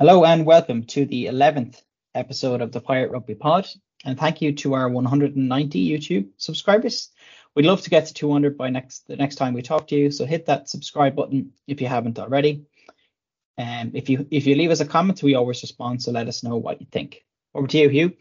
Hello and welcome to the 11th episode of the Pirate Rugby Pod. And thank you to our 190 YouTube subscribers. We'd love to get to 200 by the next time we talk to you. So hit that subscribe button if you haven't already. And if you leave us a comment, we always respond. So let us know what you think. Over to you, Hugh.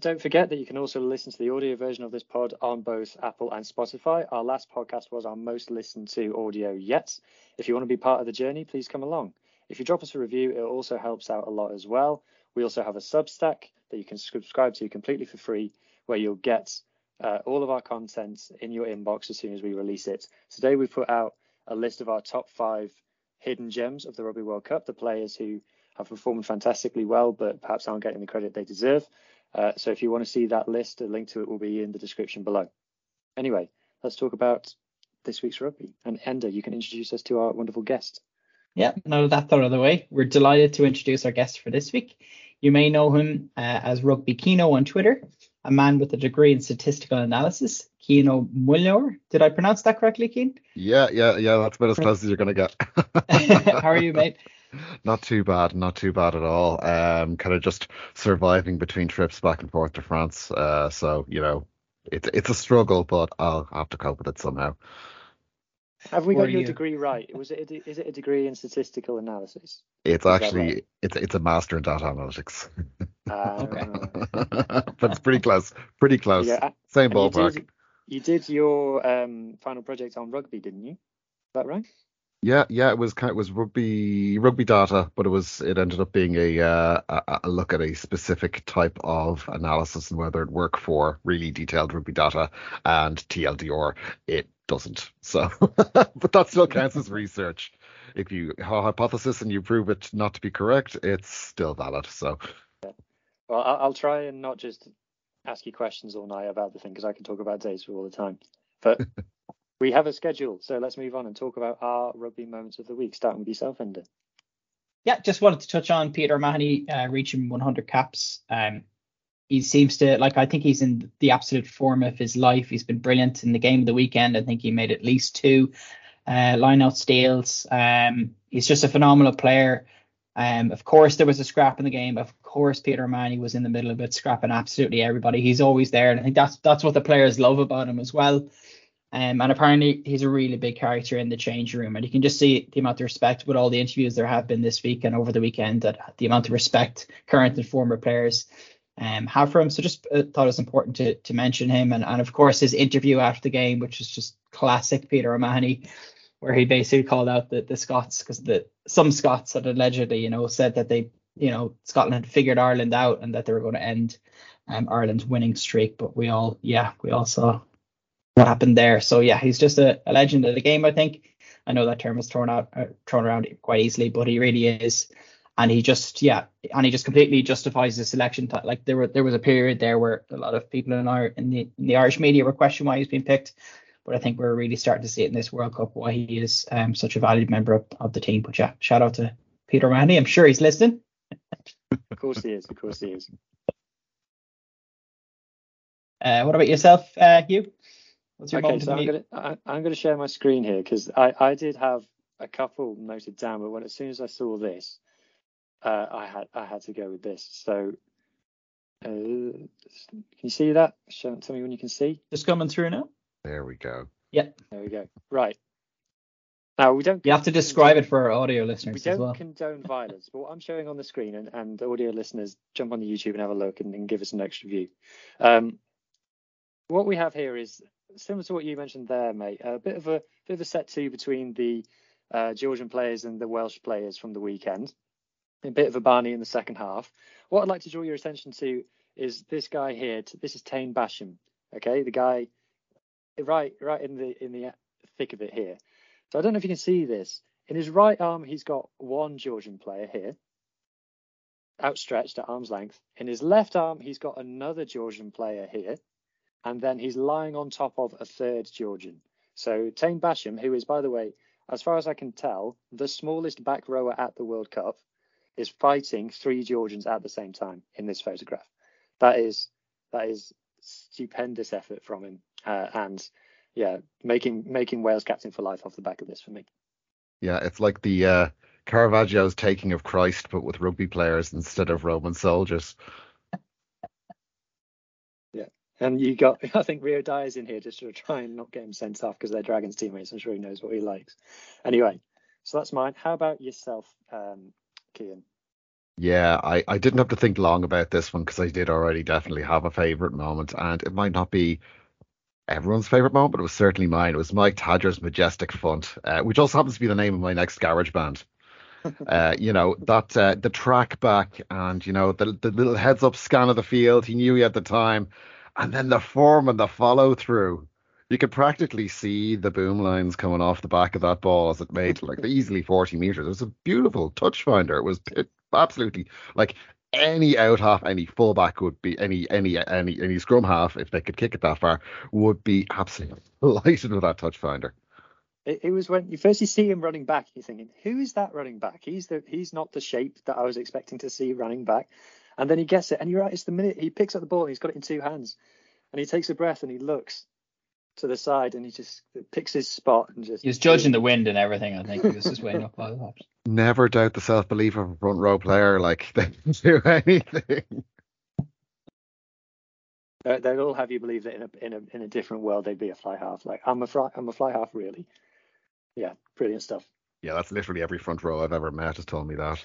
Don't forget that you can also listen to the audio version of this pod on both Apple and Spotify. Our last podcast was our most listened to audio yet. If you want to be part of the journey, please come along. If you drop us a review, it also helps out a lot as well. We also have a Substack that you can subscribe to completely for free, where you'll get all of our content in your inbox as soon as we release it. Today, we've put out a list of our top 5 hidden gems of the Rugby World Cup, the players who have performed fantastically well, but perhaps aren't getting the credit they deserve. So if you want to see that list, a link to it will be in the description below. Anyway, let's talk about this week's rugby. And Ender, you can introduce us to our wonderful guest. Yeah, now that's out of the way. We're delighted to introduce our guest for this week. You may know him as Rugby Kino on Twitter, a man with a degree in statistical analysis, Kino Mullor. Did I pronounce that correctly, Keen? Yeah. That's about as close as you're going to get. How are you, mate? Not too bad at all. Kind of just surviving between trips back and forth to France. So, you know, it's a struggle, but I'll have to cope with it somehow. Have we got your degree right? Is it a degree in statistical analysis? It's actually right? it's a master in data analytics. Okay. But it's pretty close. Yeah. Same ballpark. You did your final project on rugby, didn't you? Is that right? Yeah. It was rugby data, but it ended up being a look at a specific type of analysis and whether it worked for really detailed rugby data, and TLDR it doesn't. So, but that still counts as research. If you have a hypothesis and you prove it not to be correct, it's still valid. So, yeah. Well, I'll try and not just ask you questions all night about the thing, because I can talk about dates for all the time. But we have a schedule, so let's move on and talk about our rugby moments of the week, starting with yourself, Ender. Yeah, just wanted to touch on Peter O'Mahony reaching 100 caps. He seems to, I think he's in the absolute form of his life. He's been brilliant in the game of the weekend. I think he made at least 2 line-out steals. He's just a phenomenal player. Of course, there was a scrap in the game. Of course, Peter O'Mahony was in the middle of it, scrapping absolutely everybody. He's always there, and I think that's what the players love about him as well. And apparently, he's a really big character in the change room. And you can just see the amount of respect with all the interviews there have been this week and over the weekend, that the amount of respect current and former players have for him. So just thought it was important to mention him, and of course his interview after the game, which is just classic Peter O'Mahony, where he basically called out the Scots, because some Scots had allegedly said that they Scotland had figured Ireland out and that they were going to end Ireland's winning streak, but we all saw what happened there. So yeah, he's just a legend of the game. I think I know that term was thrown around quite easily, but he really is. And he just completely justifies the selection. There was a period there where a lot of people in the Irish media were questioning why he's been picked, but I think we're really starting to see it in this World Cup why he is such a valued member of the team. But yeah, shout out to Peter O'Mahony. I'm sure he's listening. Of course he is. What about yourself, Hugh? What's your moment? So I'm going to share my screen here, because I did have a couple noted down, but as soon as I saw this. I had to go with this. So can you see that? Tell me when you can see. Just coming through now. There we go. Yeah. There we go. Right. Now we don't. You have to describe it for our audio listeners. We don't as well. Condone violence, but what I'm showing on the screen, and audio listeners, jump on the YouTube and have a look and give us an extra view. What we have here is similar to what you mentioned there, mate. A bit of a set to between the Georgian players and the Welsh players from the weekend. A bit of a Barney in the second half. What I'd like to draw your attention to is this guy here. This is Tane Basham. Okay, the guy right in the thick of it here. So I don't know if you can see this. In his right arm, he's got one Georgian player here, outstretched at arm's length. In his left arm, he's got another Georgian player here, and then he's lying on top of a third Georgian. So Tane Basham, who is, by the way, as far as I can tell, the smallest back rower at the World Cup, is fighting three Georgians at the same time in this photograph. That is stupendous effort from him, and yeah, making Wales captain for life off the back of this for me. Yeah, it's like the Caravaggio's Taking of Christ, but with rugby players instead of Roman soldiers. Yeah, and you got, I think Rio Dyer's in here just to try and not get him sent off because they're Dragons teammates. I'm sure he knows what he likes. Anyway, so that's mine. How about yourself, Cian? Yeah, I didn't have to think long about this one because I did already definitely have a favourite moment, and it might not be everyone's favourite moment, but it was certainly mine. It was Mike Tadger's Majestic Font, which also happens to be the name of my next garage band. You know, that the track back and, you know, the little heads up scan of the field. He knew he had the time, and then the form and the follow through. You could practically see the boom lines coming off the back of that ball as it made like easily 40 metres. It was a beautiful touch finder. It was absolutely like any out half, any fullback would be, any scrum half, if they could kick it that far, would be absolutely delighted with that touch finder. It was when you first see him running back, you're thinking, who is that running back? He's not the shape that I was expecting to see running back. And then he gets it, and you're right, it's the minute he picks up the ball and he's got it in two hands, and he takes a breath and he looks to the side and he just picks his spot and just... He was judging the wind and everything, I think. He was just weighing up all the options. Never doubt the self-belief of a front row player. Like, they can do anything. They'll all have you believe that in a different world they'd be a fly half. Like, I'm a fly half, really. Yeah, brilliant stuff. Yeah, that's literally every front row I've ever met has told me that.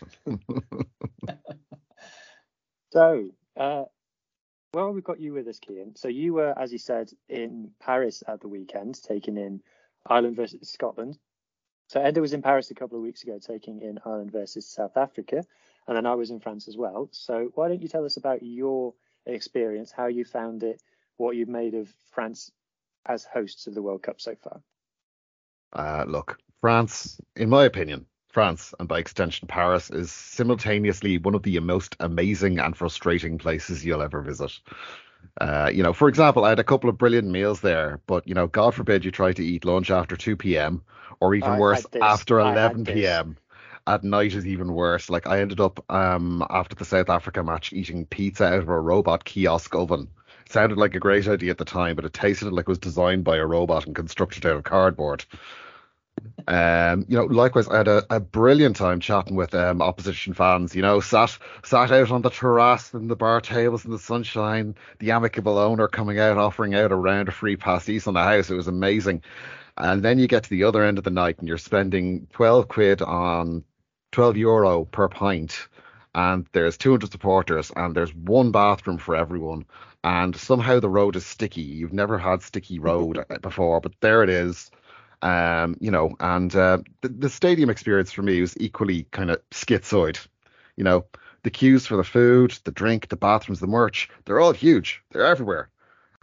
So, well, we've got you with us, Cian. So you were, as you said, in Paris at the weekend, taking in Ireland versus Scotland. So Enda was in Paris a couple of weeks ago, taking in Ireland versus South Africa. And then I was in France as well. So why don't you tell us about your experience, how you found it, what you've made of France as hosts of the World Cup so far? Look, France, in my opinion, France, and by extension Paris, is simultaneously one of the most amazing and frustrating places you'll ever visit. You know, for example, I had a couple of brilliant meals there, but, you know, God forbid you try to eat lunch after 2 p.m. or even worse, after 11 p.m. At night is even worse. Like, I ended up, after the South Africa match, eating pizza out of a robot kiosk oven. It sounded like a great idea at the time, but it tasted like it was designed by a robot and constructed out of cardboard. You know, likewise, I had a brilliant time chatting with opposition fans, you know, sat out on the terrace and the bar tables in the sunshine, the amicable owner coming out, offering out a round of free pasties on the house. It was amazing. And then you get to the other end of the night and you're spending 12 quid on 12 euro per pint, and there's 200 supporters and there's one bathroom for everyone, and somehow the road is sticky. You've never had sticky road before, but there it is. You know, and the stadium experience for me was equally kind of schizoid. You know, the queues for the food, the drink, the bathrooms, the merch, they're all huge. They're everywhere.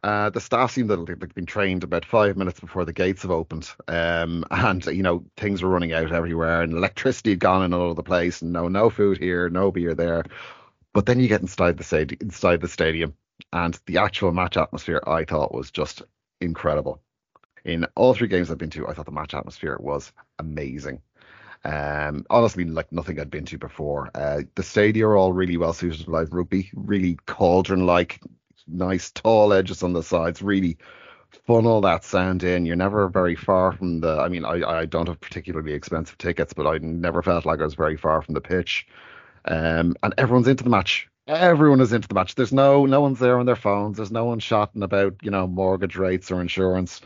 The staff seemed that they'd been trained about 5 minutes before the gates have opened. And, you know, things were running out everywhere and electricity had gone in all over the place. And no food here, no beer there. But then you get inside the stadium, and the actual match atmosphere, I thought, was just incredible. In all three games I've been to, I thought the match atmosphere was amazing. Honestly, like nothing I'd been to before. The stadia are all really well suited to live rugby, really cauldron-like, nice tall edges on the sides, really funnel that sound in. You're never very far from the... I mean, I don't have particularly expensive tickets, but I never felt like I was very far from the pitch. And everyone's into the match. Everyone is into the match. There's no one's there on their phones. There's no one shouting about, you know, mortgage rates or insurance.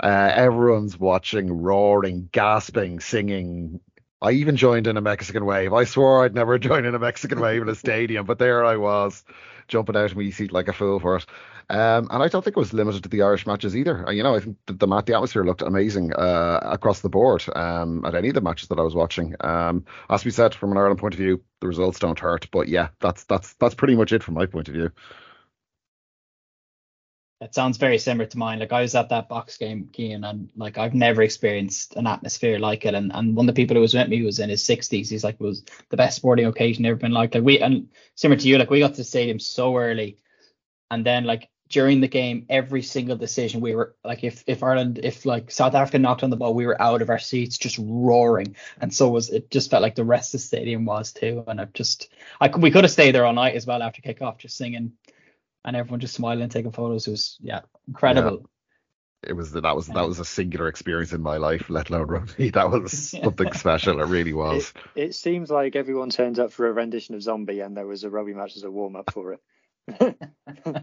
Everyone's watching, roaring, gasping, singing. I even joined in a Mexican wave. I swore I'd never join in a Mexican wave in a stadium, but there I was, jumping out of my seat like a fool for it. And I don't think it was limited to the Irish matches either. You know, I think the atmosphere looked amazing across the board at any of the matches that I was watching. As we said, from an Ireland point of view, the results don't hurt. But yeah, that's pretty much it from my point of view. It sounds very similar to mine. Like, I was at that box game, Keane, and like, I've never experienced an atmosphere like it. And one of the people who was with me was in his 60s. He's like, it was the best sporting occasion ever been like. Like, we, and similar to you, like, we got to the stadium so early, and then like during the game, every single decision, we were like, if South Africa knocked on the ball, we were out of our seats just roaring, and so was it. Just felt like the rest of the stadium was too. And we could have stayed there all night as well after kickoff, just singing. And everyone just smiling, taking photos. It was, yeah, incredible. Yeah. That was a singular experience in my life, let alone rugby. That was something special. It really was. It seems like everyone turned up for a rendition of Zombie, and there was a rugby match as a warm up for it.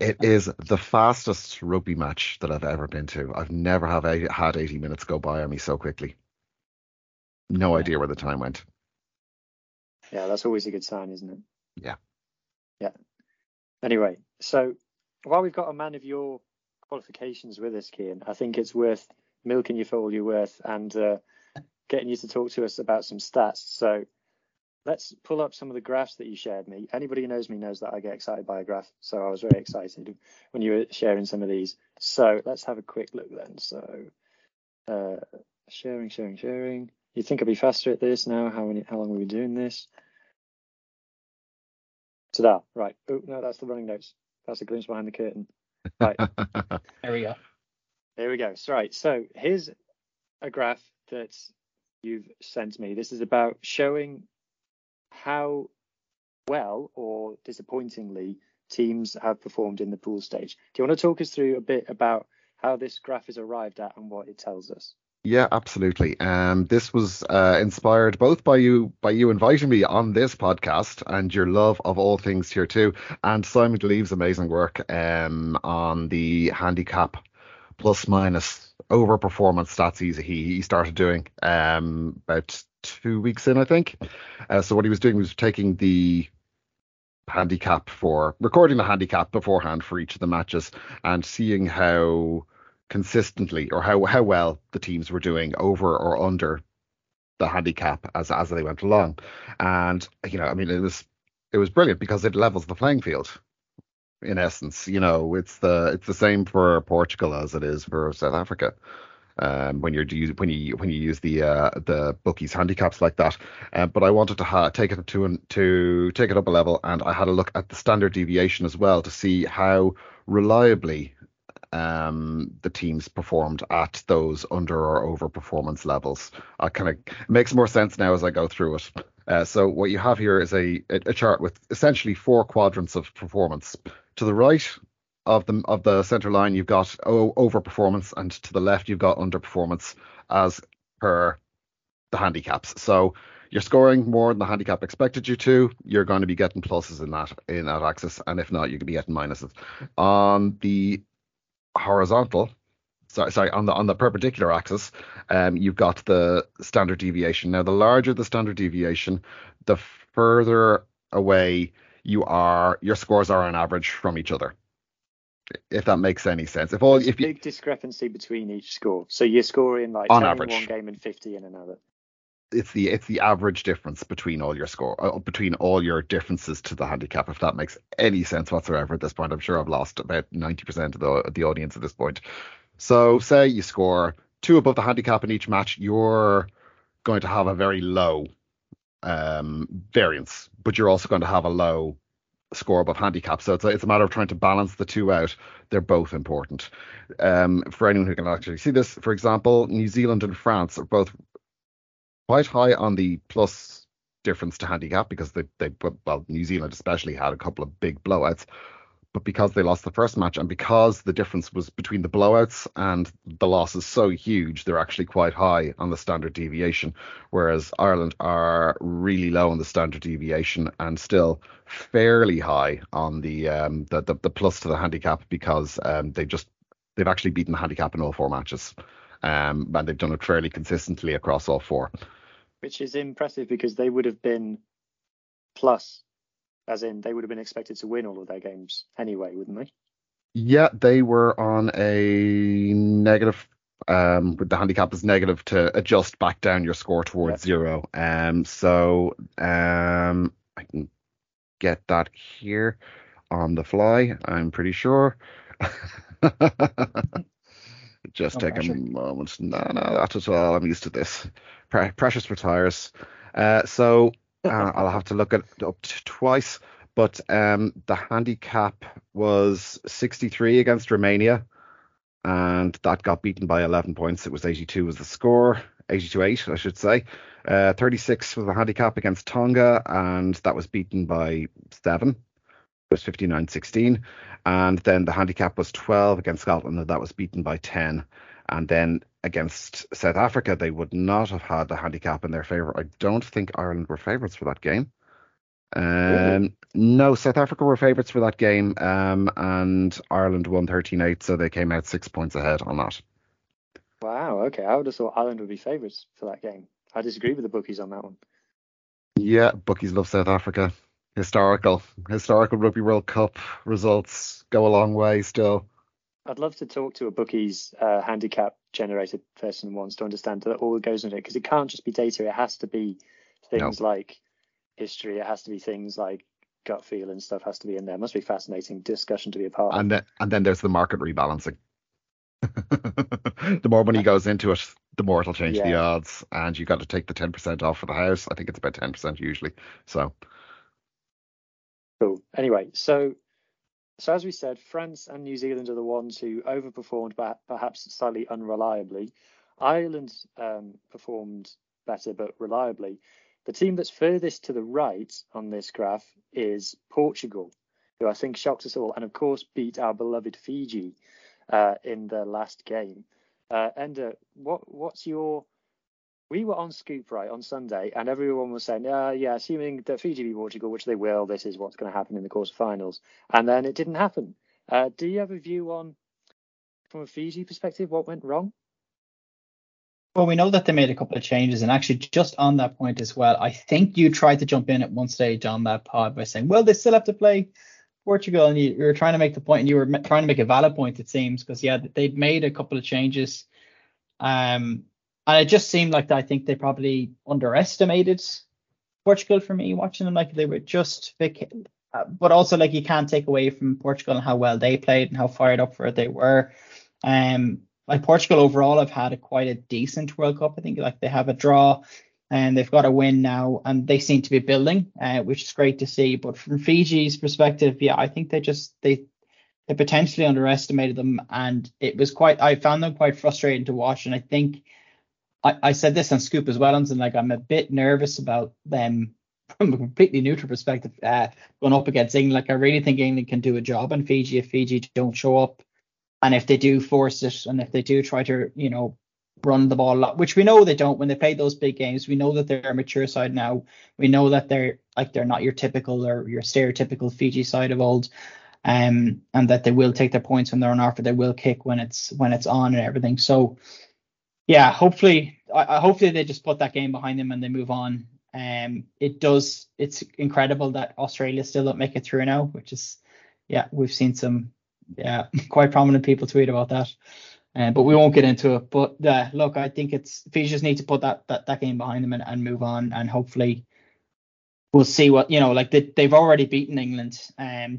It is the fastest rugby match that I've ever been to. I've never had 80 minutes go by on me so quickly. No idea where the time went. Yeah, that's always a good sign, isn't it? Yeah. Yeah. Anyway, so while we've got a man of your qualifications with us, Cian, I think it's worth milking you for all you're worth and getting you to talk to us about some stats. So let's pull up some of the graphs that you shared me. Anybody who knows me knows that I get excited by a graph. So I was very excited when you were sharing some of these. So let's have a quick look then. So sharing. You'd think I'd be faster at this now. How long have we been doing this? Ta-da. Right. Oh, no, that's the running notes. That's a glimpse behind the curtain. Right. There we go. Right. So here's a graph that you've sent me. This is about showing how well or disappointingly teams have performed in the pool stage. Do you want to talk us through a bit about how this graph is arrived at and what it tells us? Yeah, absolutely. This was inspired both by you inviting me on this podcast and your love of all things Tier 2, and Simon Leave's amazing work on the handicap plus minus overperformance stats he started doing about 2 weeks in, I think. So what he was doing was taking the handicap recording the handicap beforehand for each of the matches and seeing how consistently or how well the teams were doing over or under the handicap as they went along. And it was brilliant because it levels the playing field in essence. It's the same for Portugal as it is for South Africa when you use the bookies handicaps like that, but I wanted to take it up a level, and I had a look at the standard deviation as well to see how reliably the teams performed at those under or over performance levels. I kind of makes more sense now as I go through it. So what you have here is a chart with essentially four quadrants of performance. To the right of the center line, you've got over performance, and to the left you've got underperformance as per the handicaps. So you're scoring more than the handicap expected you to, you're going to be getting pluses in that axis, and if not, you could be getting minuses. On the on the perpendicular axis, you've got the standard deviation. Now, the larger the standard deviation, the further away you are, your scores are on average from each other, if that makes any sense. Big discrepancy between each score, so you're scoring like on 10 average in one game and 50 in another. It's the average difference between all your differences to the handicap, if that makes any sense whatsoever at this point. I'm sure I've lost about 90% of the audience at this point. So say you score 2 above the handicap in each match, you're going to have a very low variance, but you're also going to have a low score above handicap. So it's a matter of trying to balance the two out. They're both important. For anyone who can actually see this, for example, New Zealand and France are both quite high on the plus difference to handicap because they New Zealand especially had a couple of big blowouts, but because they lost the first match and because the difference was between the blowouts and the losses so huge, they're actually quite high on the standard deviation, whereas Ireland are really low on the standard deviation and still fairly high on the plus to the handicap because they've actually beaten the handicap in all four matches, and they've done it fairly consistently across all four. Which is impressive because they would have been plus, as in they would have been expected to win all of their games anyway, wouldn't they? Yeah, they were on a negative, with the handicap as negative to adjust back down your score towards zero. So I can get that here on the fly, I'm pretty sure. Just take pressure. A moment. No, not at all. I'm used to this. Precious retires. So I'll have to look it up twice. But the handicap was 63 against Romania, and that got beaten by 11 points. It was 82 was the score, 82-8, I should say. 36 was the handicap against Tonga, and that was beaten by 7. It was 59-16. And then the handicap was 12 against Scotland, and that was beaten by 10. And then against South Africa, they would not have had the handicap in their favour. I don't think Ireland were favourites for that game. No, South Africa were favourites for that game, and Ireland won 13-8, so they came out 6 points ahead on that. Wow, okay. I would have thought Ireland would be favourites for that game. I disagree with the bookies on that one. Yeah, bookies love South Africa. Historical Rugby World Cup results go a long way still. I'd love to talk to a bookies handicap generated person once to understand that all goes into it, because it can't just be data. It has to be things like history. It has to be things like gut feel and stuff has to be in there. It must be fascinating discussion to be a part of. And then there's the market rebalancing. The more money goes into it, the more it'll change the odds, and you got to take the 10% off for the house. I think it's about 10% usually. So cool. Anyway, so as we said, France and New Zealand are the ones who overperformed, but perhaps slightly unreliably. Ireland performed better, but reliably. The team that's furthest to the right on this graph is Portugal, who I think shocked us all, and of course beat our beloved Fiji in their last game. Ender, what's your... We were on Scoop Right on Sunday, and everyone was saying, assuming that Fiji beat Portugal, which they will, this is what's going to happen in the quarterfinals. And then it didn't happen. Do you have a view on, from a Fiji perspective, what went wrong? Well, we know that they made a couple of changes, and actually just on that point as well, I think you tried to jump in at one stage on that pod by saying, well, they still have to play Portugal, and you were trying to make the point, and you were trying to make a valid point, it seems, because, they'd made a couple of changes, and it just seemed like I think they probably underestimated Portugal for me, watching them, like they were just, but also like you can't take away from Portugal and how well they played and how fired up for it they were. Like Portugal overall have had quite a decent World Cup. I think like they have a draw and they've got a win now, and they seem to be building, which is great to see. But from Fiji's perspective, I think they potentially underestimated them, and I found them quite frustrating to watch. And I think I said this on Scoop as well, and like I'm a bit nervous about them from a completely neutral perspective going up against England. Like I really think England can do a job on Fiji if Fiji don't show up. And if they do force it, and if they do try to, run the ball a lot, which we know they don't when they play those big games, we know that they're a mature side now. We know that they're not your typical or your stereotypical Fiji side of old, and that they will take their points when they're on offer. They will kick when it's on and everything. So, hopefully they just put that game behind them and they move on. It's incredible that Australia still don't make it through now, which is, we've seen some. Yeah, quite prominent people tweet about that, but we won't get into it. But look, I think Fiji just need to put that game behind them and move on, and hopefully we'll see what they've already beaten England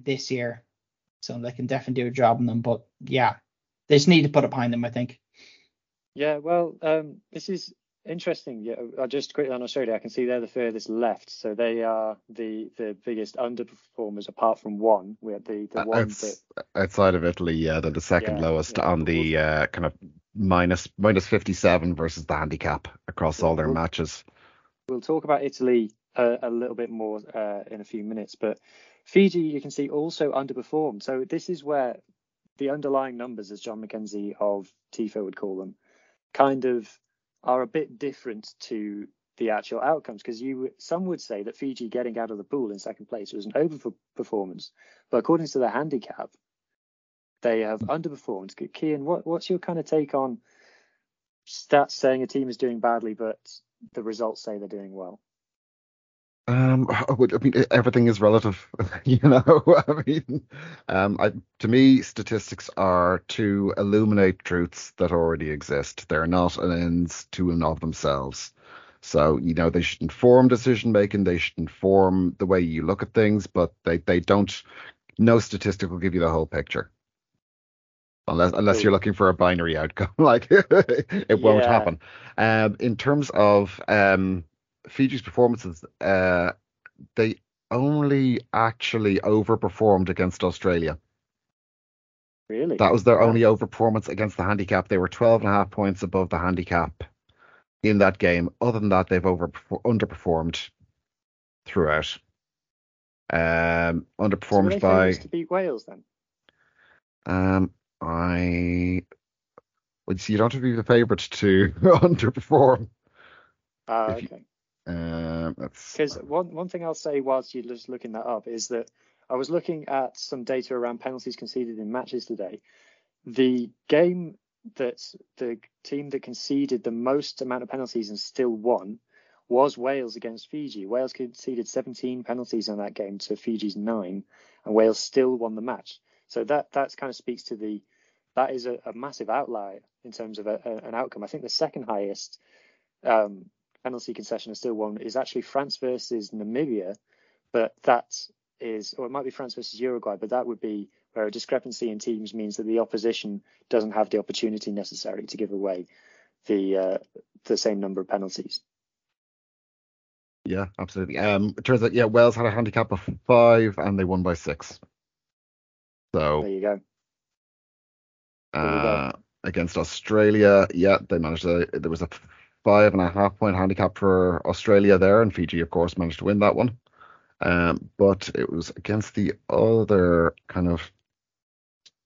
this year, so they can definitely do a job on them. But they just need to put it behind them, I think. Yeah, well, this is interesting. Yeah, just quickly on Australia, I can see they're the furthest left, so they are the biggest underperformers apart from one. We had the one outside of Italy. Yeah, they're the second lowest on the kind of minus 57 versus the handicap across all their matches. We'll talk about Italy a little bit more in a few minutes, but Fiji, you can see, also underperformed. So this is where the underlying numbers, as John McKenzie of TIFO would call them, kind of are a bit different to the actual outcomes, because some would say that Fiji getting out of the pool in second place was an overperformance, but according to the handicap, they have underperformed. Cian, what's your kind of take on stats saying a team is doing badly, but the results say they're doing well? I mean, everything is relative, I mean, to me, statistics are to illuminate truths that already exist. They're not an ends to and of themselves. So, they should inform decision making. They should inform the way you look at things, but no statistic will give you the whole picture. unless you're looking for a binary outcome, like it won't happen. In terms of Fiji's performances, they only actually overperformed against Australia. Really? That was their only overperformance against the handicap. They were 12.5 points above the handicap in that game. Other than that, they've underperformed throughout. Underperformed by. To beat Wales then. You don't have to be the favourite to underperform. Okay. Because one thing I'll say whilst you're just looking that up is that I was looking at some data around penalties conceded in matches today. The game that the team that conceded the most amount of penalties and still won was Wales against Fiji. Wales conceded 17 penalties in that game to Fiji's 9, and Wales still won the match. So that kind of speaks to that is a massive outlier in terms of an outcome. I think the second highest penalty concession and still won is actually France versus Namibia, but or it might be France versus Uruguay, but that would be where a discrepancy in teams means that the opposition doesn't have the opportunity necessary to give away the same number of penalties. Yeah, absolutely. It turns out, Wales had a handicap of 5 and they won by 6. So there you go. Against Australia, they managed to. There was a 5.5 point handicap for Australia there, and Fiji, of course, managed to win that one. But it was against the other kind of,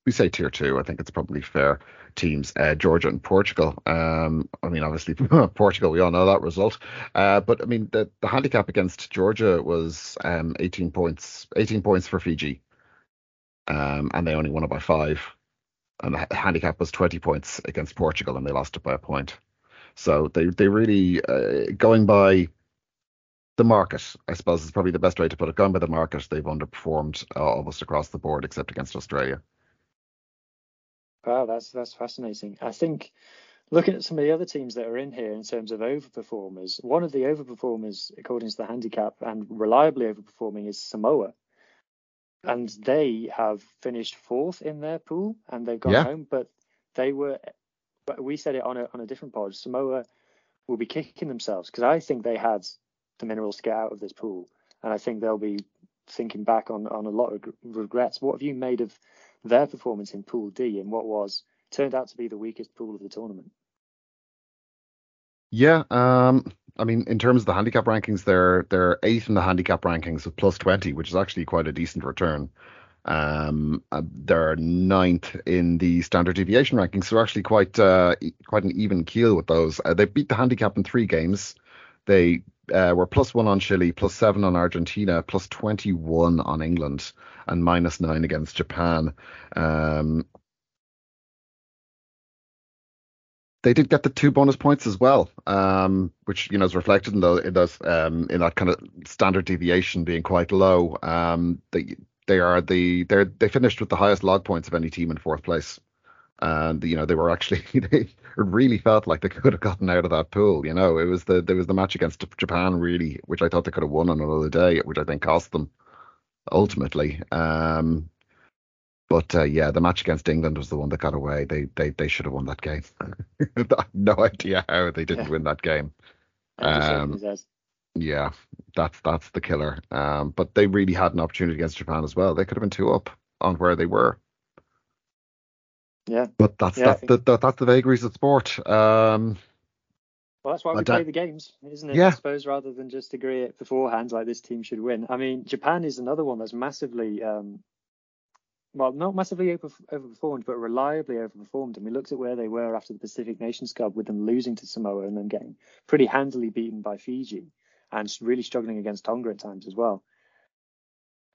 we say tier 2, I think it's probably fair, teams, Georgia and Portugal. I mean, obviously, Portugal, we all know that result. But, I mean, the handicap against Georgia was 18 points for Fiji. And they only won it by 5. And the handicap was 20 points against Portugal, and they lost it by a point. So they really, going by the market, I suppose, is probably the best way to put it. Gone by the market, they've underperformed almost across the board, except against Australia. Wow, that's fascinating. I think looking at some of the other teams that are in here in terms of overperformers, one of the overperformers, according to the handicap, and reliably overperforming is Samoa. And they have finished 4th in their pool, and they've gone home, but they were... But we said it on a different pod. Samoa will be kicking themselves because I think they had the minerals to get out of this pool, and I think they'll be thinking back on a lot of regrets. What have you made of their performance in Pool D in what turned out to be the weakest pool of the tournament? Yeah, I mean, in terms of the handicap rankings, they're 8th in the handicap rankings with plus 20, which is actually quite a decent return. They're 9th in the standard deviation rankings, so actually quite an even keel with those. They beat the handicap in 3 games. They were plus 1 on Chile, plus 7 on Argentina, plus 21 on England, and minus 9 against Japan. They did get the 2 bonus points as well, which is reflected in that kind of standard deviation being quite low. They finished with the highest log points of any team in 4th place, and they were actually it really felt like they could have gotten out of that pool. It was there was the match against Japan really, which I thought they could have won on another day, which I think cost them ultimately. The match against England was the one that got away. They should have won that game. I have no idea how they didn't win that game. Yeah, that's the killer. But they really had an opportunity against Japan as well. They could have been 2 up on where they were. Yeah, but that's the vagaries of sport. Well, that's why we play the games, isn't it? Yeah. I suppose rather than just agree it beforehand, like this team should win. I mean, Japan is another one that's massively, not massively overperformed, but reliably overperformed. And we looked at where they were after the Pacific Nations Cup, with them losing to Samoa and then getting pretty handily beaten by Fiji. And really struggling against Tonga at times as well.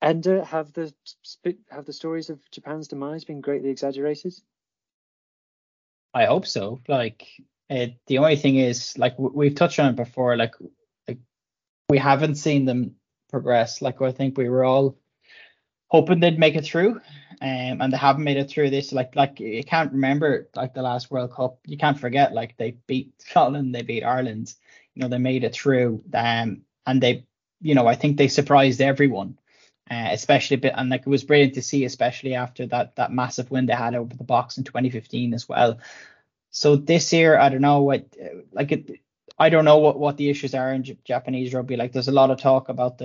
And have the stories of Japan's demise been greatly exaggerated? I hope so. The only thing is, we've touched on it before, we haven't seen them progress. I think we were all hoping they'd make it through, and they haven't made it through this. You can't remember the last World Cup. You can't forget they beat Scotland, they beat Ireland. They made it through, and they, I think they surprised everyone. especially a bit, and like it was brilliant to see, especially after that massive win they had over the Box in 2015 as well. So this year, I don't know what, like it, I don't know what the issues are in Japanese rugby. Like there's a lot of talk about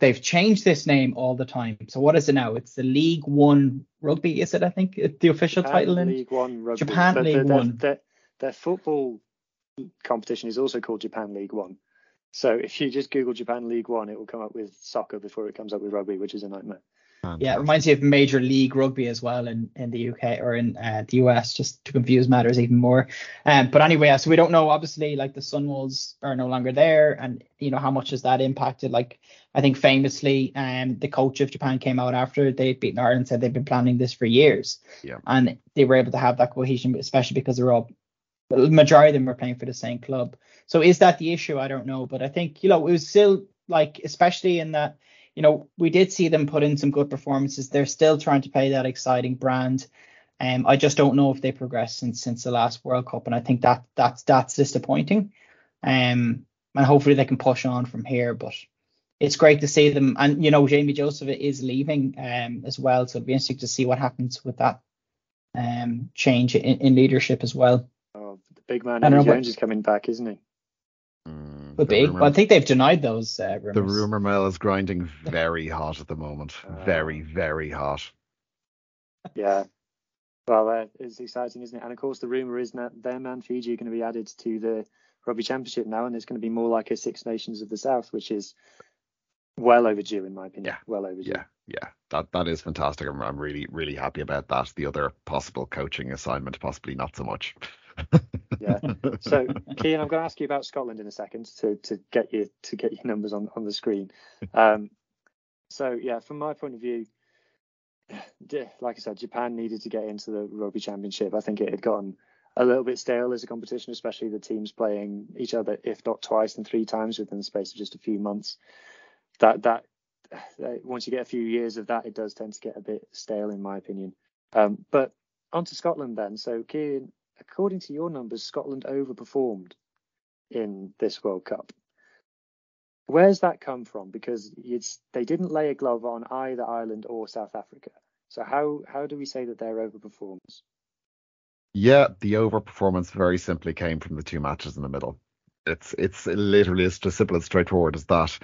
they've changed this name all the time. So what is it now? It's the League One Rugby, is it? I think the official Japan title in League One Rugby. Japan League One. Their football competition is also called Japan League One. So if you just Google Japan League One, it will come up with soccer before it comes up with rugby, which is a nightmare. Yeah, it reminds me of Major League Rugby as well in the UK or in the US, just to confuse matters even more. But anyway, so we don't know, obviously, like the Sunwolves are no longer there, and you know how much has that impacted. Like I think famously, the coach of Japan came out after they'd beaten Ireland and said they've been planning this for years, and they were able to have that cohesion, especially because they're all, the majority of them were playing for the same club. So is that the issue? I don't know, but I think you know it was still like, especially in that. You know, we did see them put in some good performances. They're still trying to play that exciting brand. I just don't know if they progressed since the last World Cup, and I think that's disappointing. And hopefully they can push on from here. But it's great to see them. And you know, Jamie Joseph is leaving as well, so it'll be interesting to see what happens with that change in leadership as well. Oh, the big man Eddie Jones is coming back, isn't he? Would be, but I think they've denied those rumors. The rumor mill is grinding very hot at the moment. Very, very hot. Yeah. Well, it's exciting, isn't it? And of course, the rumor is that their man Fiji are going to be added to the Rugby Championship now, and it's going to be more like a Six Nations of the South, which is well overdue, in my opinion. Yeah. Well overdue. Yeah. That is fantastic. I'm really, really happy about that. The other possible coaching assignment, possibly not so much. Yeah. So, Cian, I'm going to ask you about Scotland in a second to get your numbers on the screen. From my point of view, like I said, Japan needed to get into the Rugby Championship. I think it had gotten a little bit stale as a competition, especially the teams playing each other, if not twice and three times within the space of just a few months. That once you get a few years of that, it does tend to get a bit stale, in my opinion. But on to Scotland then. So, Cian, according to your numbers, Scotland overperformed in this World Cup. Where's that come from? Because they didn't lay a glove on either Ireland or South Africa. So how do we say that they're overperformers? Yeah, the overperformance very simply came from the two matches in the middle. It's literally as simple and straightforward as that.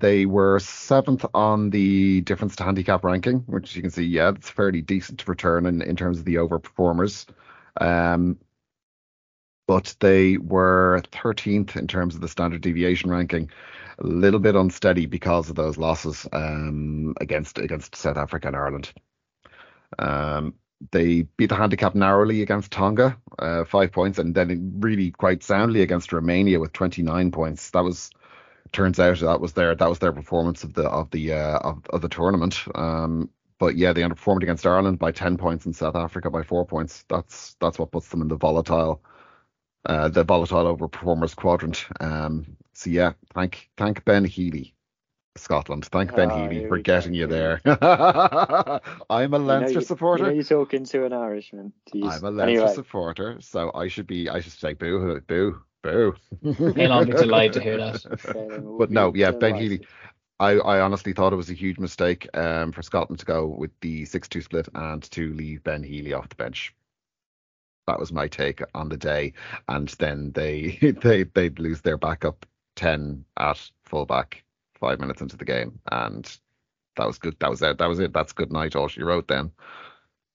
They were 7th on the difference to handicap ranking, which you can see, it's fairly decent to return in terms of the overperformers. But they were 13th in terms of the standard deviation ranking, a little bit unsteady because of those losses against South Africa and Ireland. They beat the handicap narrowly against Tonga, 5 points, and then really quite soundly against Romania with 29 points. That was their performance of the tournament. But yeah, they underperformed against Ireland by 10 points and South Africa by 4 points. That's what puts them in the volatile overperformers quadrant. Thank Ben Healy, Scotland. Thank Ben Healy for getting you there. I'm a Leinster supporter. You're talking to an Irishman. Jeez. I'm a Leinster supporter, so I should say boo. I'll be delighted to hear that. But no, yeah, Ben Healy. I honestly thought it was a huge mistake for Scotland to go with the 6-2 split and to leave Ben Healy off the bench. That was my take on the day. And then they lose their backup 10 at fullback 5 minutes into the game, and that was good. That was it. That was it. That's good night. All she wrote. Then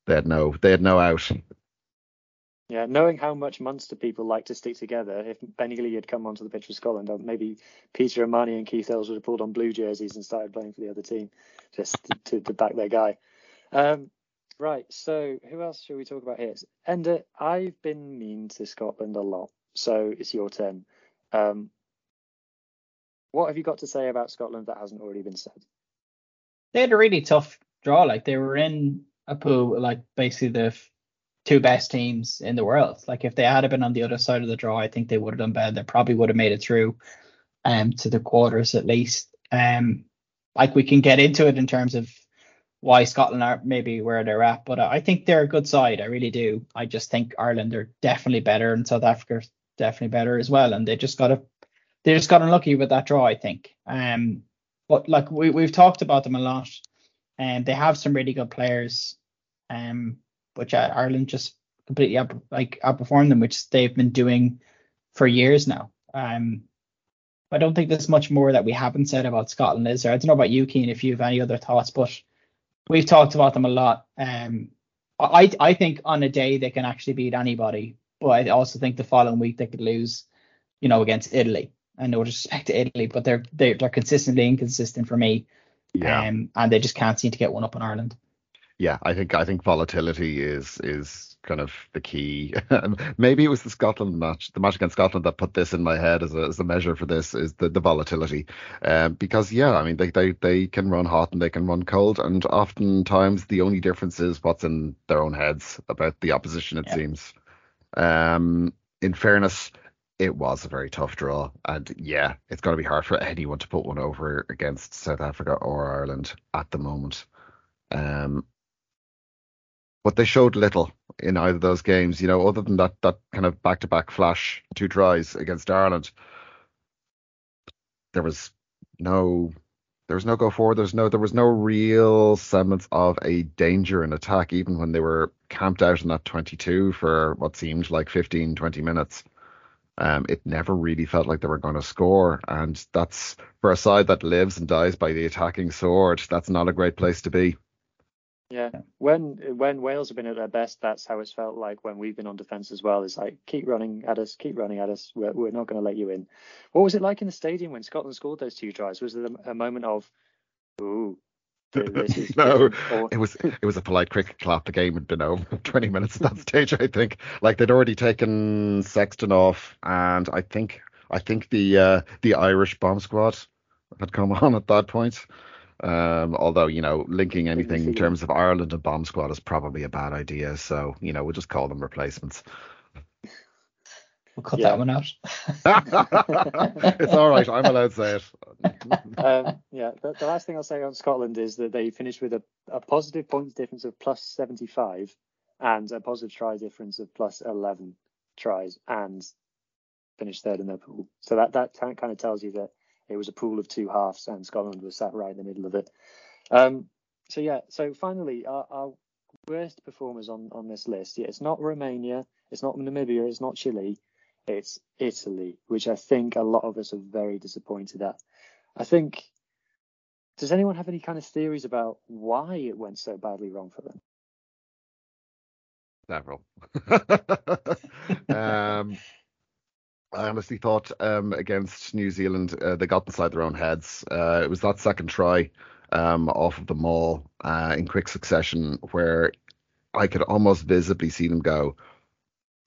they had no out. Yeah, knowing how much Munster people like to stick together, if Ben Healy had come onto the pitch for Scotland, maybe Peter O'Mahony and Keith Ells would have pulled on blue jerseys and started playing for the other team just to back their guy. Right, so who else shall we talk about here? Enda, I've been mean to Scotland a lot, so it's your turn. What have you got to say about Scotland that hasn't already been said? They had a really tough draw. Like, they were in a pool, like, basically the two best teams in the world. Like, if they had been on the other side of the draw, I think they would have done better. They probably would have made it through to the quarters at least. Like, we can get into it in terms of why Scotland are maybe where they're at, but I think they're a good side. I really do. I just think Ireland are definitely better and South Africa definitely better as well, and they just got unlucky with that draw, I think. But like we've talked about them a lot, and they have some really good players. But yeah, Ireland just completely outperformed them, which they've been doing for years now. I don't think there's much more that we haven't said about Scotland, is there? I don't know about you, Cian, if you have any other thoughts, but we've talked about them a lot. I think on a day they can actually beat anybody, but I also think the following week they could lose, you know, against Italy. And no disrespect to Italy, but they're consistently inconsistent for me. Yeah. And they just can't seem to get one up on Ireland. Yeah, I think volatility is kind of the key. Maybe it was the Scotland match, the match against Scotland, that put this in my head as a measure for this, is the volatility. Because yeah, I mean they can run hot and they can run cold, and oftentimes the only difference is what's in their own heads about the opposition. It seems. In fairness, it was a very tough draw, and yeah, it's going to be hard for anyone to put one over against South Africa or Ireland at the moment. But they showed little in either of those games, you know, other than that kind of back-to-back flash, 2 tries against Ireland. There was no go forward. There was no real semblance of a danger in attack, even when they were camped out in that 22 for what seemed like 15, 20 minutes. It never really felt like they were going to score. And that's, for a side that lives and dies by the attacking sword, that's not a great place to be. Yeah, when Wales have been at their best, that's how it's felt like when we've been on defence as well. It's like, keep running at us, we're not going to let you in. What was it like in the stadium when Scotland scored those 2 tries? Was there a moment of, ooh, this is... No, it was a polite cricket clap. The game had been over 20 minutes at that stage, I think. Like, they'd already taken Sexton off, and I think the Irish bomb squad had come on at that point. Although, you know, linking anything in terms of Ireland and bomb squad is probably a bad idea. So, you know, we'll just call them replacements. We'll cut that one out. It's all right. I'm allowed to say it. The last thing I'll say on Scotland is that they finished with a positive points difference of plus 75 and a positive try difference of plus 11 tries and finished third in their pool. So that kind of tells you that it was a pool of 2 halves, and Scotland was sat right in the middle of it. So finally, our worst performers on this list. Yeah, it's not Romania, it's not Namibia, it's not Chile, it's Italy, which I think a lot of us are very disappointed at. I think, does anyone have any kind of theories about why it went so badly wrong for them? Several. I honestly thought against New Zealand, they got inside their own heads. It was that second try off of the maul in quick succession where I could almost visibly see them go,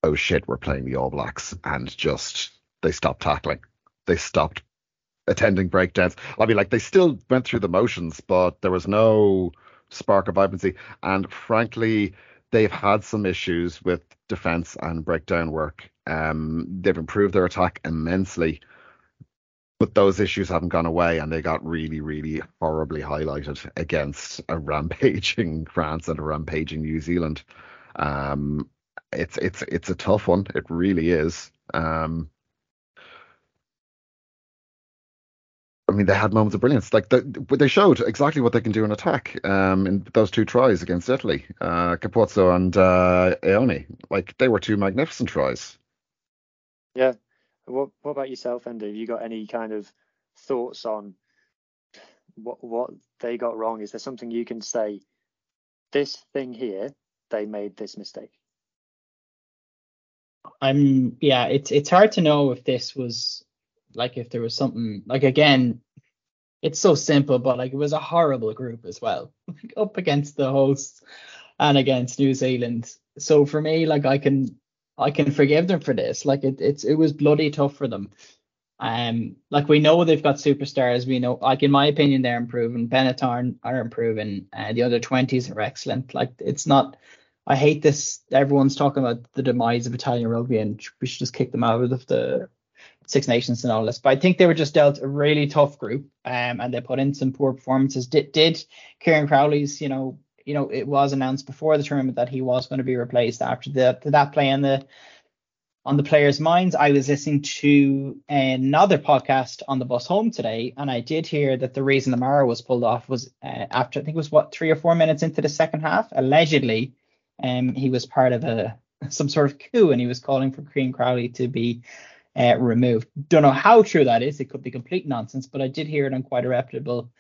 oh shit, we're playing the All Blacks, and just they stopped tackling. They stopped attending breakdowns. I mean, like, they still went through the motions, but there was no spark of vibrancy. And frankly, they've had some issues with defence and breakdown work. They've improved their attack immensely, but those issues haven't gone away, and they got really, really horribly highlighted against a rampaging France and a rampaging New Zealand. It's a tough one. It really is. I mean, they had moments of brilliance. Like, they showed exactly what they can do in attack in those 2 tries against Italy, Capozzo and Eoni. Like, they were 2 magnificent tries. Yeah. What about yourself, Ender? Have you got any kind of thoughts on what they got wrong? Is there something you can say, this thing here, they made this mistake? It's hard to know if this was, like, if there was something, like, again, it's so simple, but like, it was a horrible group as well, like, up against the hosts and against New Zealand. So for me, like, I can forgive them for this. Like, it was bloody tough for them. Like, we know they've got superstars. We know, like, in my opinion, they're improving. Benetton are improving. The under 20s are excellent. Like, it's not. I hate this. Everyone's talking about the demise of Italian rugby, and we should just kick them out of the Six Nations and all this. But I think they were just dealt a really tough group, and they put in some poor performances. Did Kieran Crowley's, you know, it was announced before the tournament that he was going to be replaced after that play in the on the players' minds. I was listening to another podcast on the bus home today, and I did hear that the reason the Mara was pulled off was after, I think it was, 3 or 4 minutes into the second half. Allegedly, he was part of some sort of coup, and he was calling for Crean Crowley to be removed. Don't know how true that is. It could be complete nonsense, but I did hear it on quite a reputable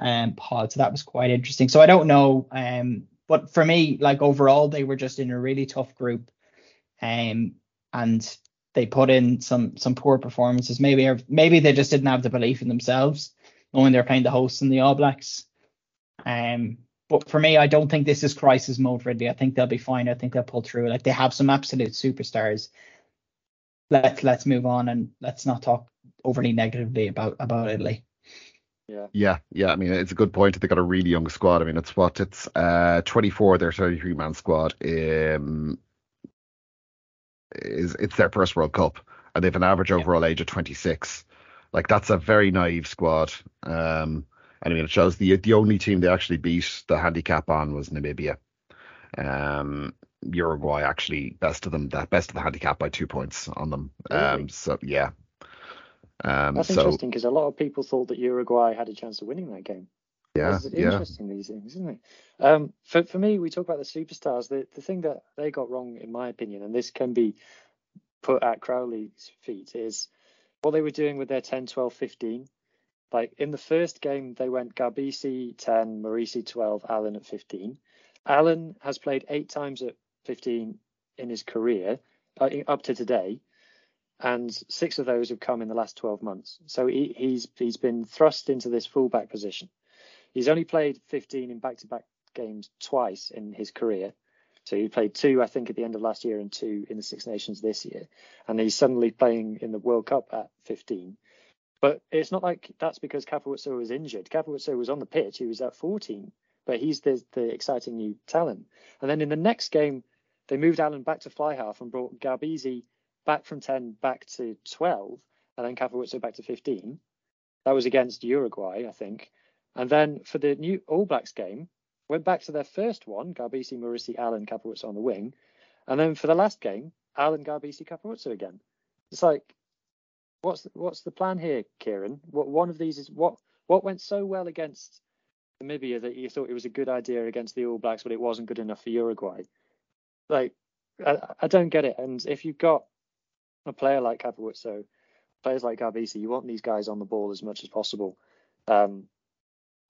pod, so that was quite interesting. So I don't know, but for me, like, overall, they were just in a really tough group. And they put in some poor performances. Maybe they just didn't have the belief in themselves, knowing they're playing the hosts and the All Blacks. But for me, I don't think this is crisis mode, really. I think they'll be fine. I think they'll pull through. Like, they have some absolute superstars. Let's move on and let's not talk overly negatively about Italy. Yeah. I mean, it's a good point. They got a really young squad. I mean, it's 24. Their 33-man squad. It's their first World Cup, and they have an average overall age of 26. Like, that's a very naive squad. And I mean, it shows. The only team they actually beat the handicap on was Namibia. Uruguay actually bested them, that best of the handicap by 2 points on them. Really? That's interesting, because a lot of people thought that Uruguay had a chance of winning that game. Yeah, it's interesting, these things, isn't it? For me, we talk about the superstars. The thing that they got wrong, in my opinion, and this can be put at Crowley's feet, is what they were doing with their 10, 12, 15. Like, in the first game, they went Garbisi 10, Morisi 12, Allen at 15. Allen has played 8 times at 15 in his career, up to today, and 6 of those have come in the last 12 months. So he's been thrust into this fullback position. He's only played 15 in back-to-back games twice in his career. So he played 2, I think, at the end of last year and 2 in the Six Nations this year. And he's suddenly playing in the World Cup at 15. But it's not like that's because Kafuatso was injured. Kafuatso was on the pitch. He was at 14. But he's the exciting new talent. And then in the next game, they moved Allen back to fly half and brought Garbisi back from 10 back to 12. And then Kafuatso back to 15. That was against Uruguay, I think. And then for the new All Blacks game, went back to their first one, Garbisi, Morisi, Allen, Kapuitz on the wing. And then for the last game, Allen, Garbisi, Kapuitz again. It's like, what's the plan here, Kieran? What one of these is what went so well against Namibia that you thought it was a good idea against the All Blacks, but it wasn't good enough for Uruguay? Like, I don't get it. And if you've got a player like Kapuitz, players like Garbisi, you want these guys on the ball as much as possible.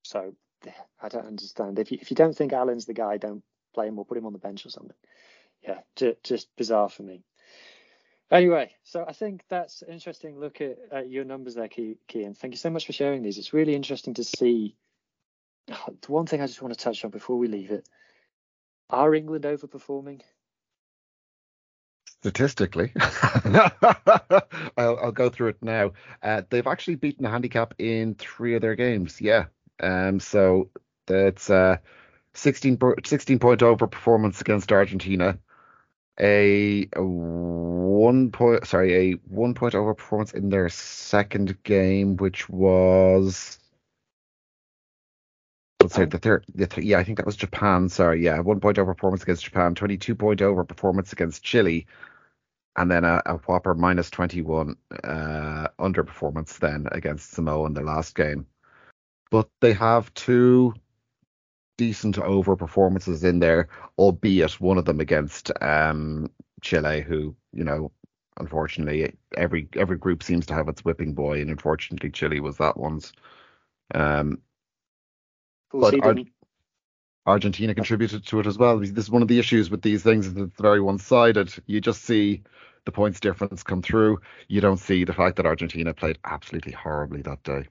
So I don't understand. If you don't think Allen's the guy, don't play him or put him on the bench or something. Yeah, just bizarre for me. Anyway, so I think that's an interesting look at your numbers there, Cian. Thank you so much for sharing these. It's really interesting to see. The one thing I just want to touch on before we leave it. Are England overperforming? Statistically, I'll go through it now. They've actually beaten a handicap in 3 of their games. Yeah. So that's 16 point over performance against Argentina, a one point over performance in their second game, which was I think that was Japan. 1 point over performance against Japan, 22 point over performance against Chile, and then a whopper -21 underperformance then against Samoa in the last game. But they have 2 decent over performances in there, albeit one of them against Chile, who, you know, unfortunately, every group seems to have its whipping boy, and unfortunately Chile was that one's. Argentina contributed to it as well. This is one of the issues with these things, is it's very one-sided. You just see the points difference come through. You don't see the fact that Argentina played absolutely horribly that day.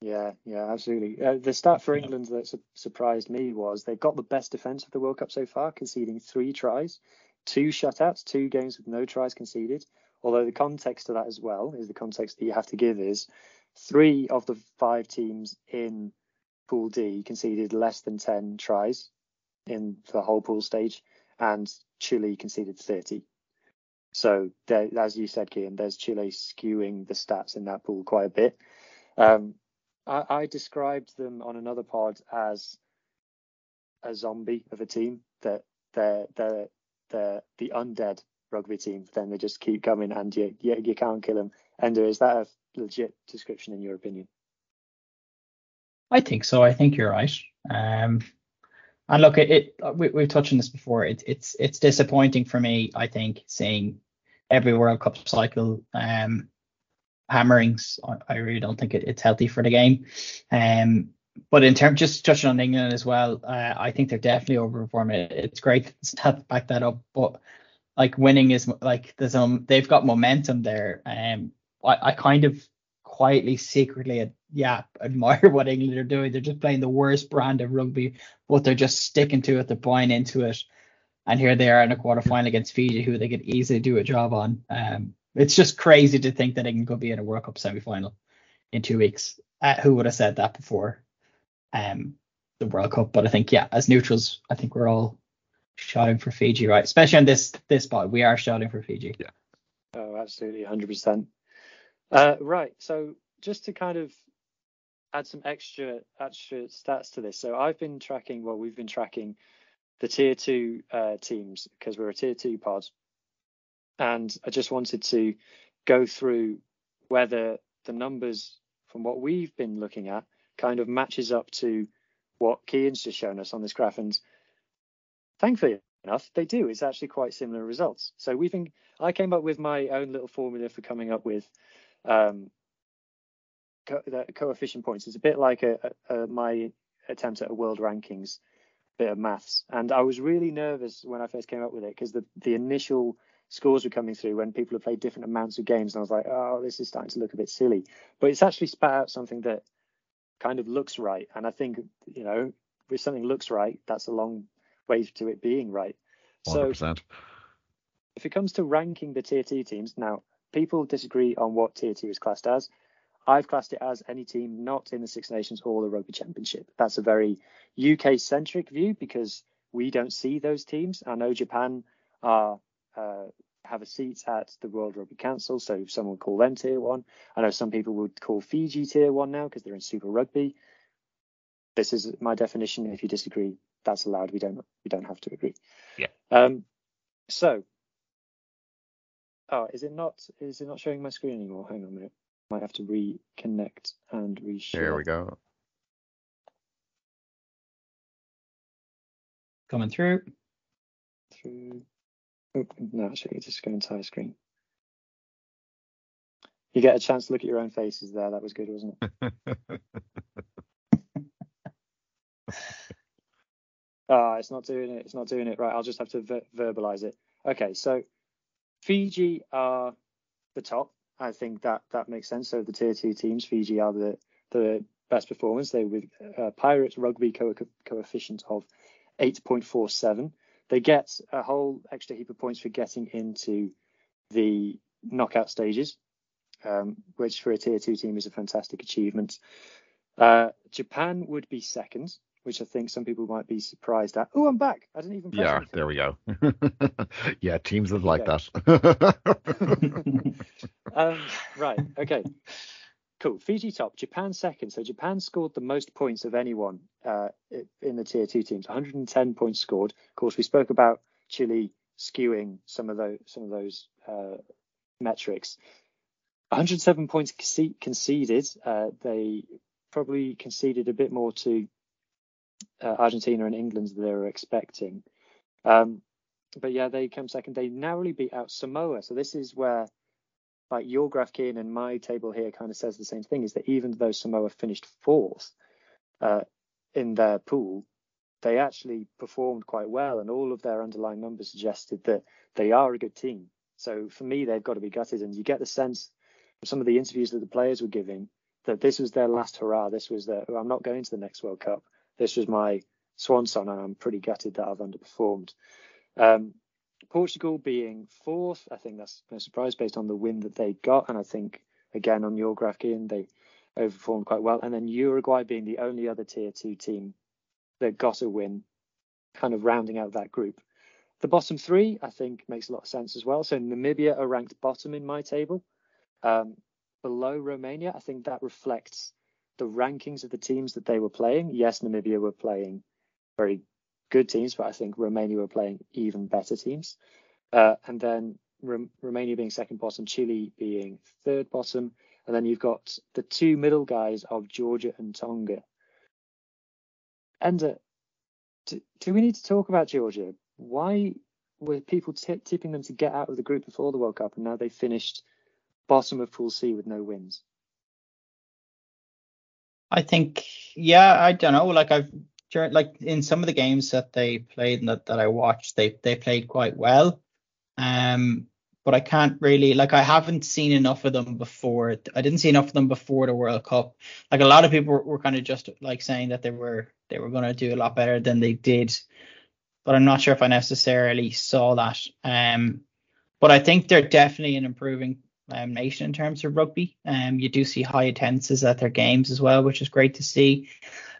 Yeah, absolutely. The stat for England that surprised me was they got the best defence of the World Cup so far, conceding 3 tries, 2 shutouts, 2 games with no tries conceded. Although the context to that as well is the context that you have to give is 3 of the 5 teams in Pool D conceded less than 10 tries in the whole pool stage, and Chile conceded 30. So as you said, Cian, there's Chile skewing the stats in that pool quite a bit. I described them on another pod as a zombie of a team, that they're the undead rugby team, then they just keep coming and you can't kill them. Ender, is that a legit description in your opinion? I think so. I think you're right. And look, we've touched on this before. It's disappointing for me, I think, seeing every World Cup cycle hammerings. I really don't think it's healthy for the game. But in terms, just touching on England as well, I think they're definitely overperforming. It's great to back that up, but like winning is like there's they've got momentum there. I kind of quietly, secretly, admire what England are doing. They're just playing the worst brand of rugby, but they're just sticking to it. They're buying into it, and here they are in a quarter final against Fiji, who they could easily do a job on. It's just crazy to think that England could be in a World Cup semi final in 2 weeks. Who would have said that before the World Cup? But I think, as neutrals, I think we're all shouting for Fiji, right? Especially on this spot, we are shouting for Fiji. Yeah. Oh, absolutely, 100%. Right, so just to kind of add some extra stats to this. So we've been tracking the tier two teams because we're a tier two pod. And I just wanted to go through whether the numbers from what we've been looking at kind of matches up to what Kian's just shown us on this graph. And thankfully enough, they do. It's actually quite similar results. So I came up with my own little formula for coming up with the coefficient points. It's a bit like my attempt at a world rankings bit of maths. And I was really nervous when I first came up with it because the initial scores were coming through when people had played different amounts of games. And I was like, oh, this is starting to look a bit silly. But it's actually spat out something that kind of looks right. And I think, if something looks right, that's a long way to it being right. 100%. So if it comes to ranking the tier two teams, now people disagree on what tier two is classed as. I've classed it as any team not in the Six Nations or the Rugby Championship. That's a very UK centric view because we don't see those teams. I know Japan have a seat at the World Rugby Council, so some would call them tier one. I know some people would call Fiji tier one now because they're in Super Rugby. This is my definition. If you disagree, that's allowed. We don't have to agree. Yeah. Is it not showing my screen anymore? Hang on a minute. Might have to reconnect and reshare. There we go. Coming through. Oh, no, actually, it's just going entire screen. You get a chance to look at your own faces there. That was good, wasn't it? It's not doing it. It's not doing it. Right, I'll just have to verbalize it. Okay, so Fiji are the top. I think that makes sense. So the tier two teams, Fiji are the best performance. They with Pirates Rugby coefficient of 8.47. They get a whole extra heap of points for getting into the knockout stages, which for a tier two team is a fantastic achievement. Japan would be second, which I think some people might be surprised at. Oh, I'm back. I didn't even press anything. There we go. Yeah, teams are like that. Right. Okay. Cool. Fiji top, Japan second. So Japan scored the most points of anyone in the tier two teams, 110 points scored. Of course, we spoke about Chile skewing some of those metrics. 107 points conceded. They probably conceded a bit more to Argentina and England that they were expecting. But yeah, they come second. They narrowly beat out Samoa. So this is where like your graph, Cian, and my table here kind of says the same thing, is that even though Samoa finished fourth in their pool, they actually performed quite well. And all of their underlying numbers suggested that they are a good team. So for me, they've got to be gutted. And you get the sense from some of the interviews that the players were giving that this was their last hurrah. This was I'm not going to the next World Cup. This was my swan song, and I'm pretty gutted that I've underperformed. Portugal being fourth, I think that's no surprise based on the win that they got. And I think, again, on your graph, Cian, they overperformed quite well. And then Uruguay being the only other tier two team that got a win, kind of rounding out that group. The bottom three, I think, makes a lot of sense as well. So Namibia are ranked bottom in my table, below Romania. I think that reflects the rankings of the teams that they were playing. Yes, Namibia were playing very good teams, but I think Romania were playing even better teams. And then Romania being second bottom, Chile being third bottom, and then you've got the two middle guys of Georgia and Tonga. And do we need to talk about Georgia? Why were people tipping them to get out of the group before the World Cup, and now they finished bottom of Pool C with no wins? I think, yeah, I don't know. Like, in some of the games that they played and that I watched, they played quite well. But I can't really, like, I haven't seen enough of them before. I didn't see enough of them before the World Cup. Like, a lot of people were kind of just like saying that they were going to do a lot better than they did. But I'm not sure if I necessarily saw that. But I think they're definitely an improving nation in terms of rugby. You do see high attendances at their games as well, which is great to see.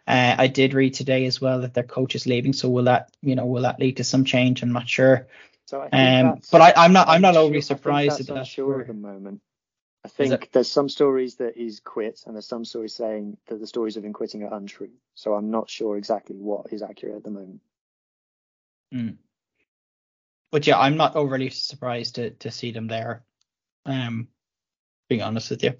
I did read today as well that their coach is leaving. So will that lead to some change? I'm not sure. So I think but I'm not overly surprised at that. Sure, at the moment, I think there's some stories that he's quit, and there's some stories saying that the stories of him quitting are untrue. So I'm not sure exactly what is accurate at the moment. Mm. But yeah, I'm not overly surprised to see them there. Being honest with you.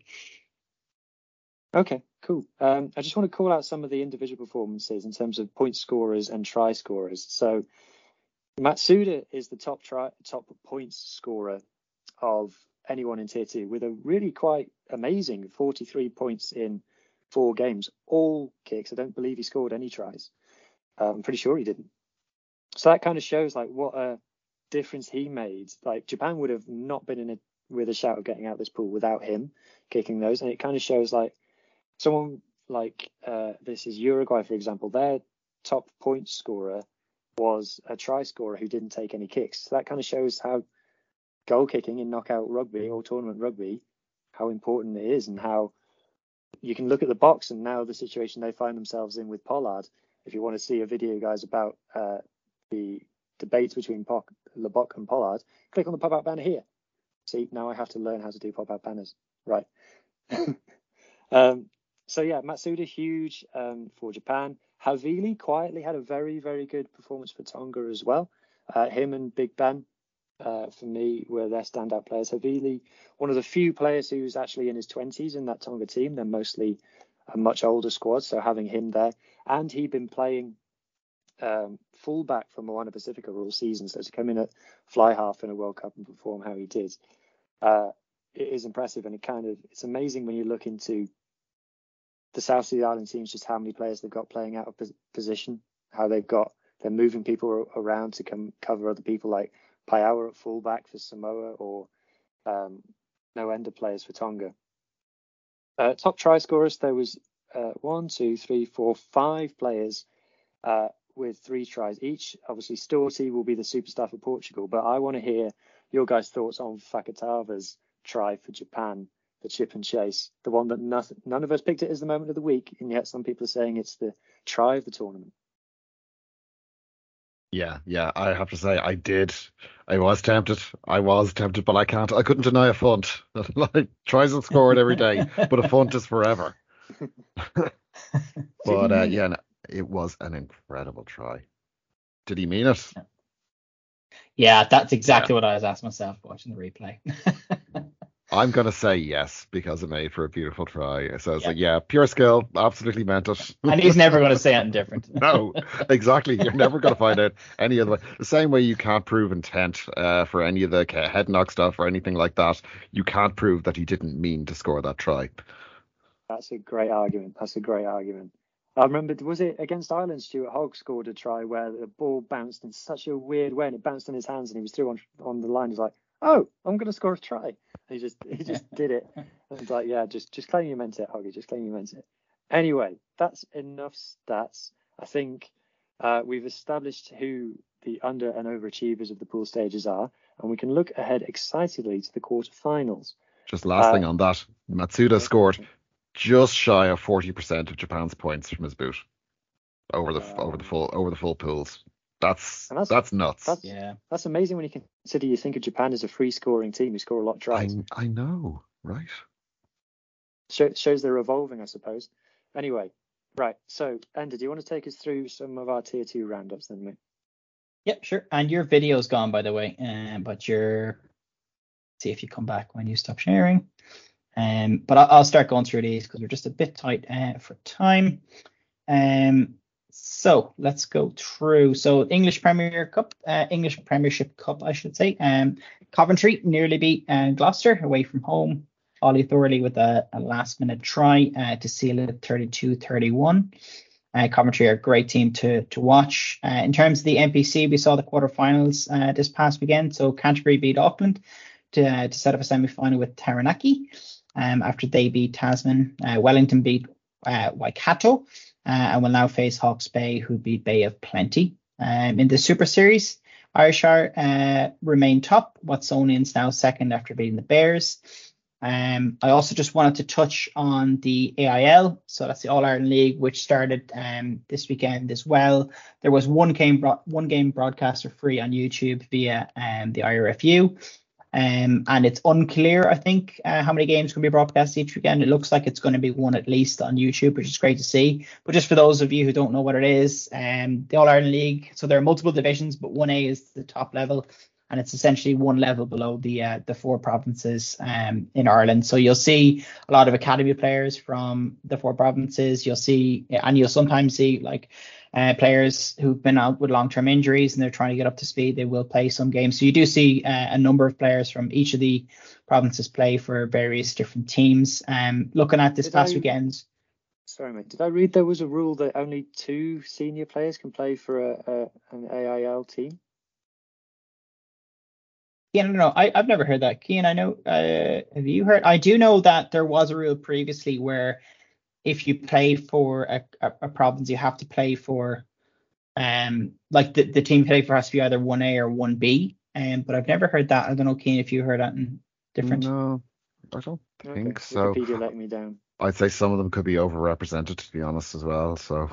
Okay, cool. I just want to call out some of the individual performances in terms of point scorers and try scorers. So Matsuda is the top points scorer of anyone in Tier 2 with a really quite amazing 43 points in 4 games, all kicks. I don't believe he scored any tries. I'm pretty sure he didn't. So that kind of shows like what a difference he made. Like Japan would have not been with a shout of getting out of this pool without him kicking those. And it kind of shows like someone like this is Uruguay, for example, their top point scorer was a try scorer who didn't take any kicks. So that kind of shows how goal kicking in knockout rugby or tournament rugby, how important it is, and how you can look at the box and now the situation they find themselves in with Pollard. If you want to see a video, guys, about the debates between Lebock and Pollard, click on the pop-out banner here. See, now I have to learn how to do pop-out banners. Right. So yeah, Matsuda, huge for Japan. Havili quietly had a very, very good performance for Tonga as well. Him and Big Ben, for me, were their standout players. Havili, one of the few players who's actually in his 20s in that Tonga team. They're mostly a much older squad, so having him there. And he'd been playing fullback for Moana Pacifica all season, so to come in at fly half in a World Cup and perform how he did, it is impressive. And it's amazing when you look into the South Sea Island teams, just how many players they've got playing out of position, how they're moving people around to come cover other people, like Paiawa at fullback for Samoa, or no-ender players for Tonga. Top try scorers, there was 5 players with 3 tries each. Obviously, Storty will be the superstar for Portugal, but I want to hear your guys' thoughts on Fakatawa's try for Japan. The chip and chase, the one that none of us picked it as the moment of the week, and yet some people are saying it's the try of the tournament. Yeah, I have to say I was tempted, but I couldn't deny a font. Like, tries and scored every day, but a font is forever. But it was an incredible try. Did he mean it? Yeah, that's exactly what I was asking myself watching the replay. I'm going to say yes, because it made for a beautiful try. So it's pure skill, absolutely meant it. And he's never going to say anything different. No, exactly. You're never going to find out any other way. The same way you can't prove intent for any of the head knock stuff or anything like that. You can't prove that he didn't mean to score that try. That's a great argument. I remember, was it against Ireland, Stuart Hogg scored a try where the ball bounced in such a weird way, and it bounced in his hands, and he was through on the line. He's like, oh, I'm going to score a try. And he just did it. And it's like, yeah, just claim you meant it, Hoggy. Just claim you meant it. Anyway, that's enough stats. I think we've established who the under and overachievers of the pool stages are, and we can look ahead excitedly to the quarterfinals. Just last thing on that, Matsuda scored just shy of 40% of Japan's points from his boot over the full pools. That's nuts. That's amazing when you consider you think of Japan as a free scoring team who score a lot of tries. I know, right? Shows they're evolving, I suppose. Anyway, right. So, Ender, do you want to take us through some of our Tier 2 roundups then, mate? Yep, sure. And your video's gone, by the way, but your see if you come back when you stop sharing. But I'll start going through these because we're just a bit tight for time. So let's go through. So English Premiership Cup, I should say. Coventry nearly beat Gloucester away from home. Ollie Thorley with a last-minute try to seal it at 32-31. Coventry are a great team to watch. In terms of the NPC, we saw the quarterfinals this past weekend. So Canterbury beat Auckland to set up a semi-final with Taranaki after they beat Tasman. Wellington beat Waikato and will now face Hawke's Bay, who beat Bay of Plenty. In the Super Series, Irish remain top. Watsonians now second after beating the Bears. I also just wanted to touch on the AIL. So that's the All-Ireland League, which started this weekend as well. There was one game broadcast for free on YouTube via the IRFU. And it's unclear, I think, how many games can be broadcast each weekend. It looks like it's going to be one at least on YouTube, which is great to see. But just for those of you who don't know what it is, the All-Ireland League, so there are multiple divisions, but 1A is the top level. And it's essentially one level below the four provinces in Ireland. So you'll see a lot of academy players from the four provinces. You'll sometimes see like players who've been out with long-term injuries and they're trying to get up to speed. They will play some games. So you do see a number of players from each of the provinces play for various different teams. Looking at this past weekend. Sorry, mate. Did I read there was a rule that only two senior players can play for an AIL team? Yeah, no, I've never heard that. Cian, I know, have you heard? I do know that there was a rule previously where if you play for a province, you have to play for, like the team play for has to be either 1A or 1B. But I've never heard that. I don't know, Cian, if you heard that in different. No, I don't think so. Wikipedia let me down. I'd say some of them could be overrepresented, to be honest, as well. So.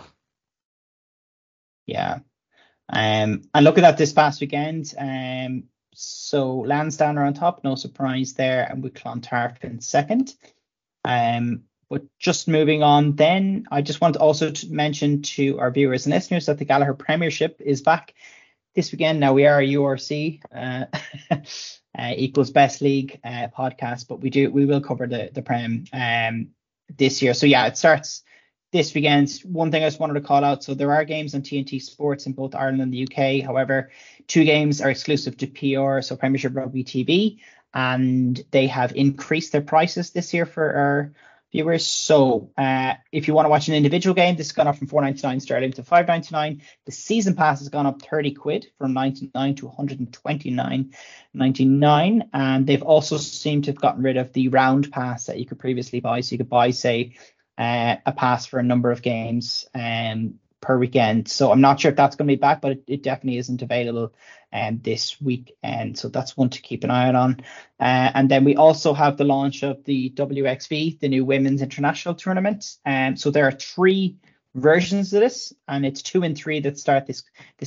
Yeah. And looking at this past weekend, so Lansdowne are on top, no surprise there, and with Clontarf in second. But just moving on then, I just want to also mention to our viewers and listeners that the Gallagher Premiership is back this weekend. Now, we are a URC equals best league podcast, but we will cover the Prem this year. So yeah, it starts this weekend. One thing I just wanted to call out, so there are games on TNT Sports in both Ireland and the UK. However, two games are exclusive to PR, so Premiership Rugby TV, and they have increased their prices this year for our viewers. So if you want to watch an individual game, this has gone up from £4.99 sterling to £5.99. The season pass has gone up £30 from £99 to £129.99, and they've also seemed to have gotten rid of the round pass that you could previously buy. So you could buy, say, a pass for a number of games per weekend. So I'm not sure if that's going to be back, but it definitely isn't available this weekend. So that's one to keep an eye out on. And then we also have the launch of the WXV, the new Women's International Tournament. So there are three versions of this, and it's 2 and 3 that start this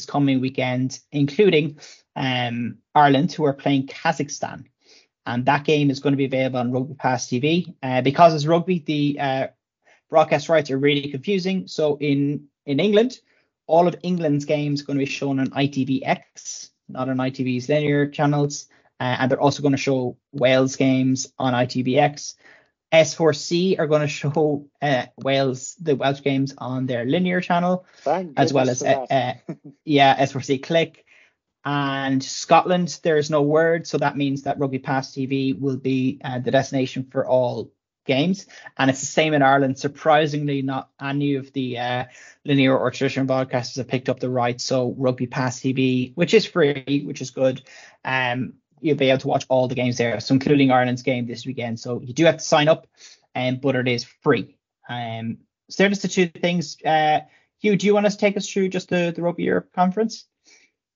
coming weekend, including Ireland, who are playing Kazakhstan. And that game is going to be available on Rugby Pass TV. Because it's rugby, the broadcast rights are really confusing. So in England, all of England's games are going to be shown on ITVX, not on ITV's linear channels. And they're also going to show Wales games on ITVX. S4C are going to show the Welsh games on their linear channel, as well as S4C Click. And Scotland, there is no word. So that means that Rugby Pass TV will be the destination for all games, and it's the same in Ireland. Surprisingly, not any of the linear or traditional broadcasters have picked up the rights. So Rugby Pass TV, which is free, which is good, you'll be able to watch all the games there, so including Ireland's game this weekend. So you do have to sign up, but it is free. So there's the two things. Hugh, do you want to take us through just the Rugby Europe conference?